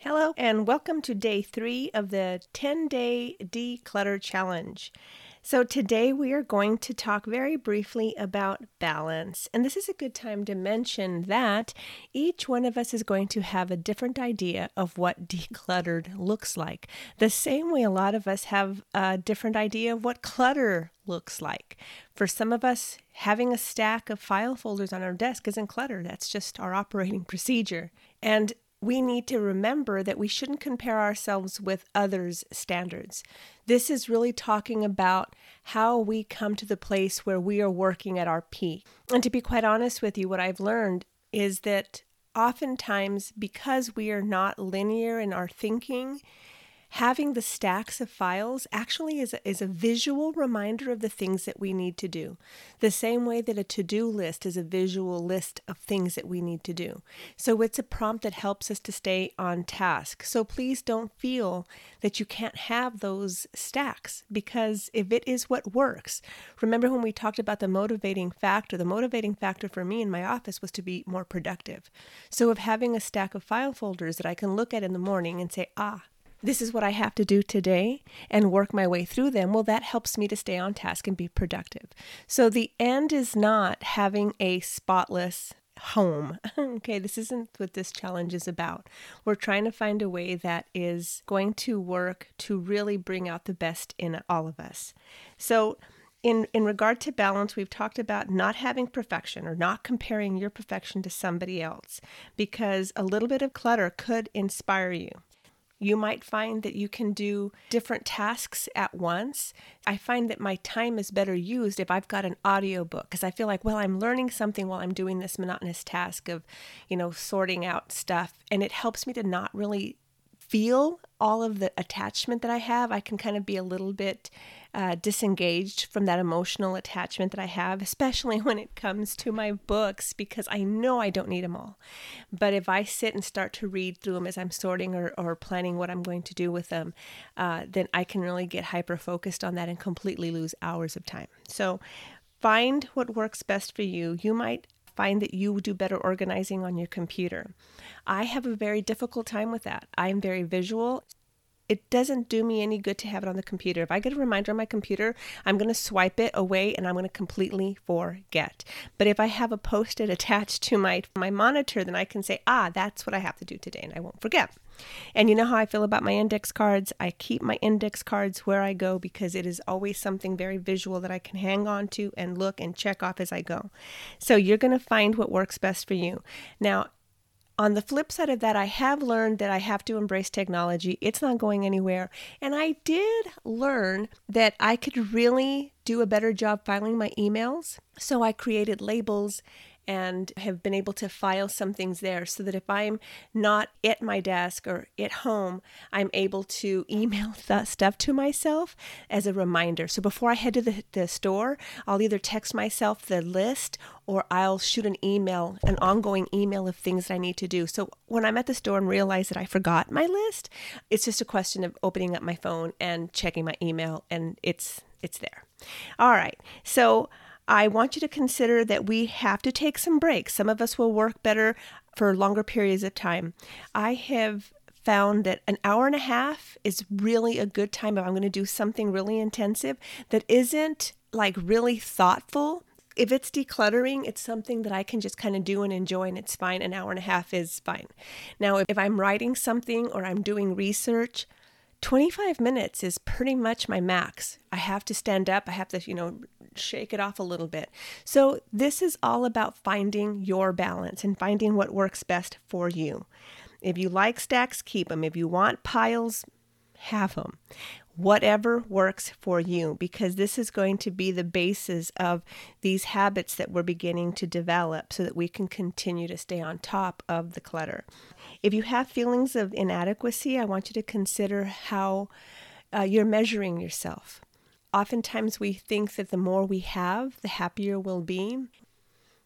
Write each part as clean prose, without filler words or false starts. Hello and welcome to day 3 of the 10-day declutter challenge. So today we are going to talk very briefly about balance. And this is a good time to mention that each one of us is going to have a different idea of what decluttered looks like. The same way a lot of us have a different idea of what clutter looks like. For some of us, having a stack of file folders on our desk isn't clutter. That's just our operating procedure. And we need to remember that we shouldn't compare ourselves with others' standards. This is really talking about how we come to the place where we are working at our peak. And to be quite honest with you, what I've learned is that oftentimes, because we are not linear in our thinking, having the stacks of files actually is a visual reminder of the things that we need to do, the same way that a to-do list is a visual list of things that we need to do. So it's a prompt that helps us to stay on task. So please don't feel that you can't have those stacks, because if it is what works. Remember when we talked about the motivating factor for me in my office was to be more productive. So if having a stack of file folders that I can look at in the morning and say, this is what I have to do today and work my way through them. Well, that helps me to stay on task and be productive. So the end is not having a spotless home. Okay, this isn't what this challenge is about. We're trying to find a way that is going to work to really bring out the best in all of us. So in regard to balance, we've talked about not having perfection or not comparing your perfection to somebody else, because a little bit of clutter could inspire you. You might find that you can do different tasks at once. I find that my time is better used if I've got an audiobook, because I feel like, I'm learning something while I'm doing this monotonous task of, sorting out stuff. And it helps me to not really feel all of the attachment that I have. I can kind of be a little bit disengaged from that emotional attachment that I have, especially when it comes to my books, because I know I don't need them all. But if I sit and start to read through them as I'm sorting or planning what I'm going to do with them, then I can really get hyper-focused on that and completely lose hours of time. So find what works best for you. You might find that you do better organizing on your computer. I have a very difficult time with that. I'm very visual. It doesn't do me any good to have it on the computer. If I get a reminder on my computer, I'm going to swipe it away and I'm going to completely forget. But if I have a Post-it attached to my monitor, then I can say, that's what I have to do today, and I won't forget. And you know how I feel about my index cards. I keep my index cards where I go because it is always something very visual that I can hang on to and look and check off as I go. So you're going to find what works best for you. Now, on the flip side of that, I have learned that I have to embrace technology. It's not going anywhere. And I did learn that I could really do a better job filing my emails. So I created labels and have been able to file some things there so that if I'm not at my desk or at home, I'm able to email that stuff to myself as a reminder. So before I head to the store, I'll either text myself the list or I'll shoot an email, an ongoing email of things that I need to do. So when I'm at the store and realize that I forgot my list, it's just a question of opening up my phone and checking my email, and it's there. All right. So I want you to consider that we have to take some breaks. Some of us will work better for longer periods of time. I have found that an hour and a half is really a good time if I'm going to do something really intensive that isn't like really thoughtful. If it's decluttering, it's something that I can just kind of do and enjoy, and it's fine. An hour and a half is fine. Now, if I'm writing something or I'm doing research, 25 minutes is pretty much my max. I have to stand up. I have to, shake it off a little bit. So this is all about finding your balance and finding what works best for you. If you like stacks, keep them. If you want piles, have them. Whatever works for you, because this is going to be the basis of these habits that we're beginning to develop so that we can continue to stay on top of the clutter. If you have feelings of inadequacy, I want you to consider how you're measuring yourself. Oftentimes we think that the more we have, the happier we'll be.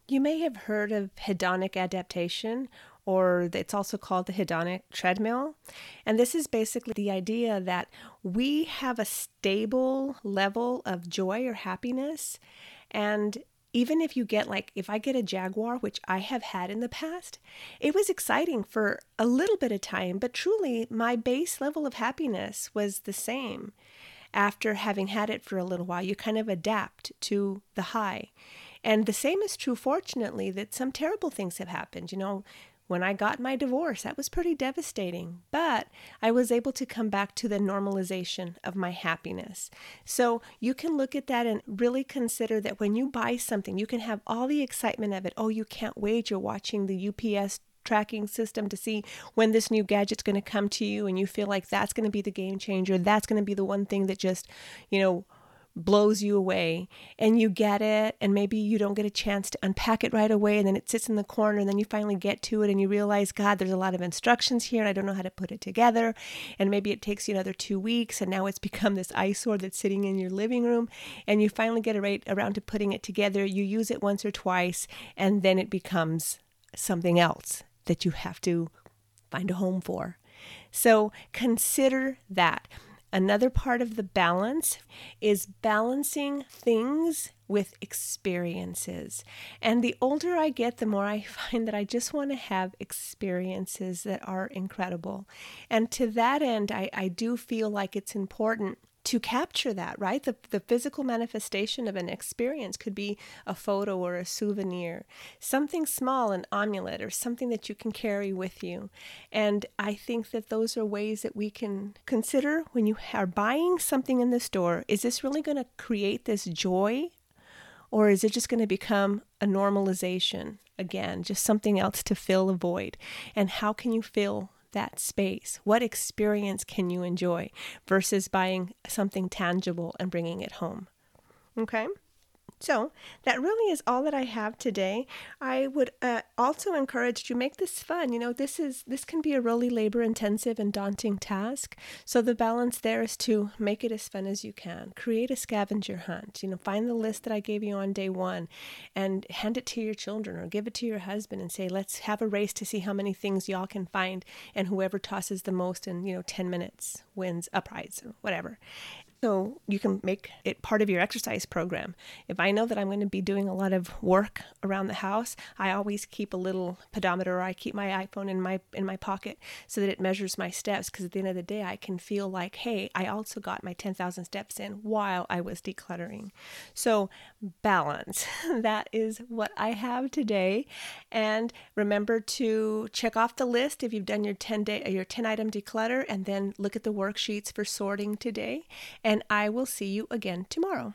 You may have heard of hedonic adaptation, or it's also called the hedonic treadmill. And this is basically the idea that we have a stable level of joy or happiness, and even if you get if I get a Jaguar, which I have had in the past, it was exciting for a little bit of time, but truly my base level of happiness was the same. After having had it for a little while, you kind of adapt to the high. And the same is true, fortunately, that some terrible things have happened. You know, when I got my divorce, that was pretty devastating, but I was able to come back to the normalization of my happiness. So you can look at that and really consider that when you buy something, you can have all the excitement of it. Oh, you can't wait. You're watching the UPS tracking system to see when this new gadget's going to come to you, and you feel like that's going to be the game changer. That's going to be the one thing that just, blows you away, and you get it, and maybe you don't get a chance to unpack it right away, and then it sits in the corner, and then you finally get to it, and you realize, God, there's a lot of instructions here, and I don't know how to put it together, and maybe it takes you another 2 weeks, and now it's become this eyesore that's sitting in your living room, and you finally get around to putting it together. You use it once or twice, and then it becomes something else that you have to find a home for. So consider that. Another part of the balance is balancing things with experiences. And the older I get, the more I find that I just want to have experiences that are incredible. And to that end, I do feel like it's important to capture that, right? The physical manifestation of an experience could be a photo or a souvenir, something small, an amulet, or something that you can carry with you. And I think that those are ways that we can consider when you are buying something in the store. Is this really going to create this joy, or is it just going to become a normalization again, just something else to fill a void? And how can you fill that space? What experience can you enjoy versus buying something tangible and bringing it home? Okay, so that really is all that I have today. I would also encourage you to make this fun. This can be a really labor-intensive and daunting task. So the balance there is to make it as fun as you can. Create a scavenger hunt. Find the list that I gave you on day one and hand it to your children or give it to your husband and say, let's have a race to see how many things y'all can find, and whoever tosses the most in 10 minutes wins a prize or whatever. So you can make it part of your exercise program. If I know that I'm going to be doing a lot of work around the house, I always keep a little pedometer, or I keep my iPhone in my pocket so that it measures my steps, because at the end of the day, I can feel like, hey, I also got my 10,000 steps in while I was decluttering. So balance, that is what I have today. And remember to check off the list if you've done your 10-item declutter, and then look at the worksheets for sorting today. And I will see you again tomorrow.